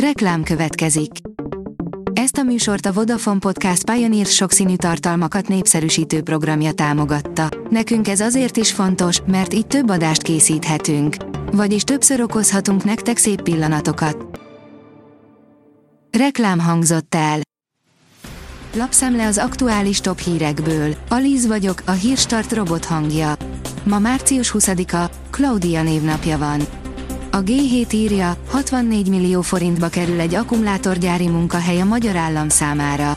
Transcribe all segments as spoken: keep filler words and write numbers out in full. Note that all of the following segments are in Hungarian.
Reklám következik. Ezt a műsort a Vodafone Podcast Pioneer sokszínű tartalmakat népszerűsítő programja támogatta. Nekünk ez azért is fontos, mert így több adást készíthetünk. Vagyis többször okozhatunk nektek szép pillanatokat. Reklám hangzott el. Lapszemle az aktuális top hírekből. Alíz vagyok, a Hírstart robot hangja. Ma március huszadika, Claudia névnapja van. A G hét írja, hatvannégy millió forintba kerül egy akkumulátorgyári munkahely a magyar állam számára.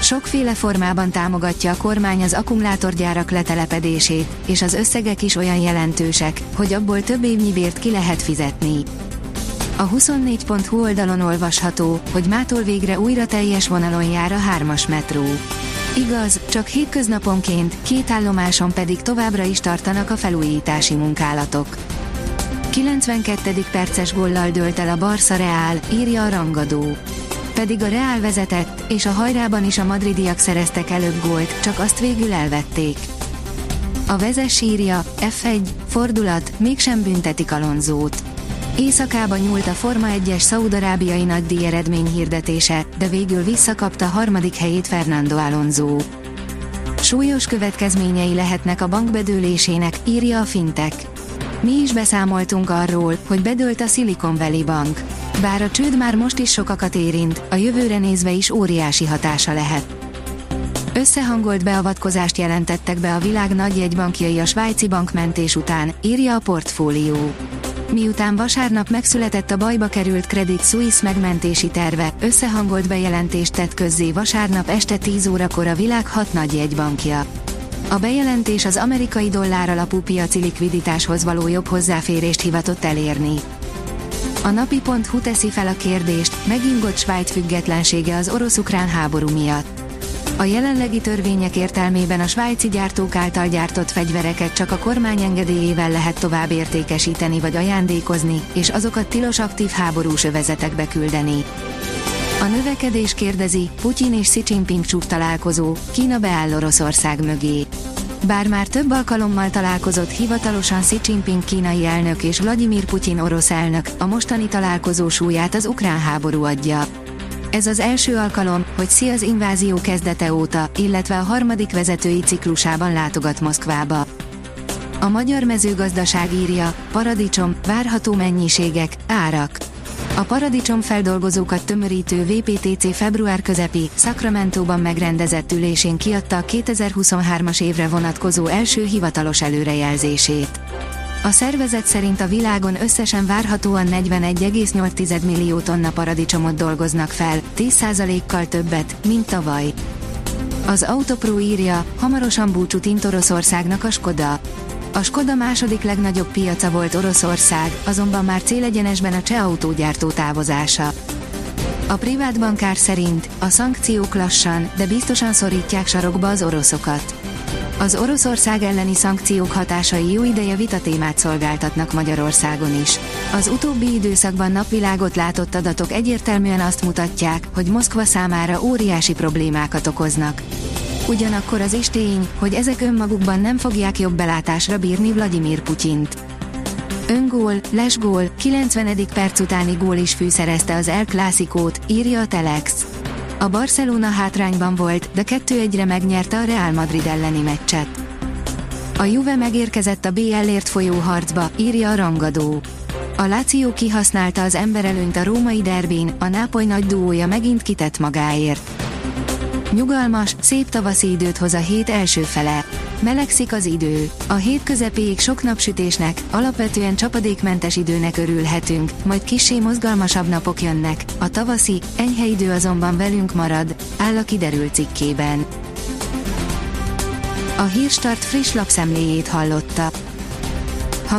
Sokféle formában támogatja a kormány az akkumulátorgyárak letelepedését, és az összegek is olyan jelentősek, hogy abból több évnyi bért ki lehet fizetni. A huszonnégy pont hu oldalon olvasható, hogy mától végre újra teljes vonalon jár a hármas metró. Igaz, csak hétköznaponként, két állomáson pedig továbbra is tartanak a felújítási munkálatok. kilencvenkettedik perces góllal dőlt el a Barsa Real, írja a Rangadó. Pedig a Real vezetett, és a hajrában is a madridiak szereztek előbb gólt, csak azt végül elvették. A Vezess írja, F egy, fordulat, mégsem büntetik Kalonzót. Éjszakába nyúlt a Forma egyes szaúd-arábiai nagydíj eredmény hirdetése, de végül visszakapta harmadik helyét Fernando Alonso. Súlyos következményei lehetnek a bank bedőlésének, írja a Fintech. Mi is beszámoltunk arról, hogy bedőlt a Silicon Valley Bank. Bár a csőd már most is sokakat érint, a jövőre nézve is óriási hatása lehet. Összehangolt beavatkozást jelentettek be a világ nagy jegybankjai a svájci bankmentés után, írja a portfólió. Miután vasárnap megszületett a bajba került Credit Suisse megmentési terve, összehangolt bejelentést tett közzé vasárnap este tíz órakor a világ hat nagy jegybankja. A bejelentés az amerikai dollár alapú piaci likviditáshoz való jobb hozzáférést hivatott elérni. A napi pont hu teszi fel a kérdést, megingott Svájc függetlensége az orosz-ukrán háború miatt. A jelenlegi törvények értelmében a svájci gyártók által gyártott fegyvereket csak a kormány engedélyével lehet tovább értékesíteni vagy ajándékozni, és azokat tilos aktív háborús övezetekbe küldeni. A növekedés kérdezi, Putyin és Xi Jinping csúcs találkozó, Kína beáll Oroszország mögé. Bár már több alkalommal találkozott hivatalosan Xi Jinping kínai elnök és Vladimir Putyin orosz elnök, a mostani találkozó súlyát az ukrán háború adja. Ez az első alkalom, hogy Xi az invázió kezdete óta, illetve a harmadik vezetői ciklusában látogat Moszkvába. A magyar mezőgazdaság írja, paradicsom, várható mennyiségek, árak. A paradicsom feldolgozókat tömörítő vé pé té cé február közepi, Sacramentóban megrendezett ülésén kiadta a kétezer-huszonhármas évre vonatkozó első hivatalos előrejelzését. A szervezet szerint a világon összesen várhatóan negyvenegy egész nyolc millió tonna paradicsomot dolgoznak fel, tíz százalékkal többet, mint tavaly. Az Autopro írja, hamarosan búcsút int Oroszországnak a Skoda. A Skoda második legnagyobb piaca volt Oroszország, azonban már célegyenesben a cseh autógyártó távozása. A Privátbankár szerint a szankciók lassan, de biztosan szorítják sarokba az oroszokat. Az Oroszország elleni szankciók hatásai jó ideje vitatémát szolgáltatnak Magyarországon is. Az utóbbi időszakban napvilágot látott adatok egyértelműen azt mutatják, hogy Moszkva számára óriási problémákat okoznak. Ugyanakkor az is tény, hogy ezek önmagukban nem fogják jobb belátásra bírni Vladimir Putyint. Öngól, lesgól, kilencvenedik perc utáni gól is fűszerezte az El Clásicót, írja a Telex. A Barcelona hátrányban volt, de kettő egyre megnyerte a Real Madrid elleni meccset. A Juve megérkezett a bé el-ért folyó harcba, írja a Rangadó. A Lazio kihasználta az emberelőnyt a római derbin, a Nápoly nagy duója megint kitett magáért. Nyugalmas, szép tavaszi időt hoz a hét első fele. Melegszik az idő. A hét közepéig sok napsütésnek, alapvetően csapadékmentes időnek örülhetünk, majd kissé mozgalmasabb napok jönnek, a tavaszi, enyhe idő azonban velünk marad, áll a kiderül cikkében. A Hírstart friss lapszemléjét hallotta. Ha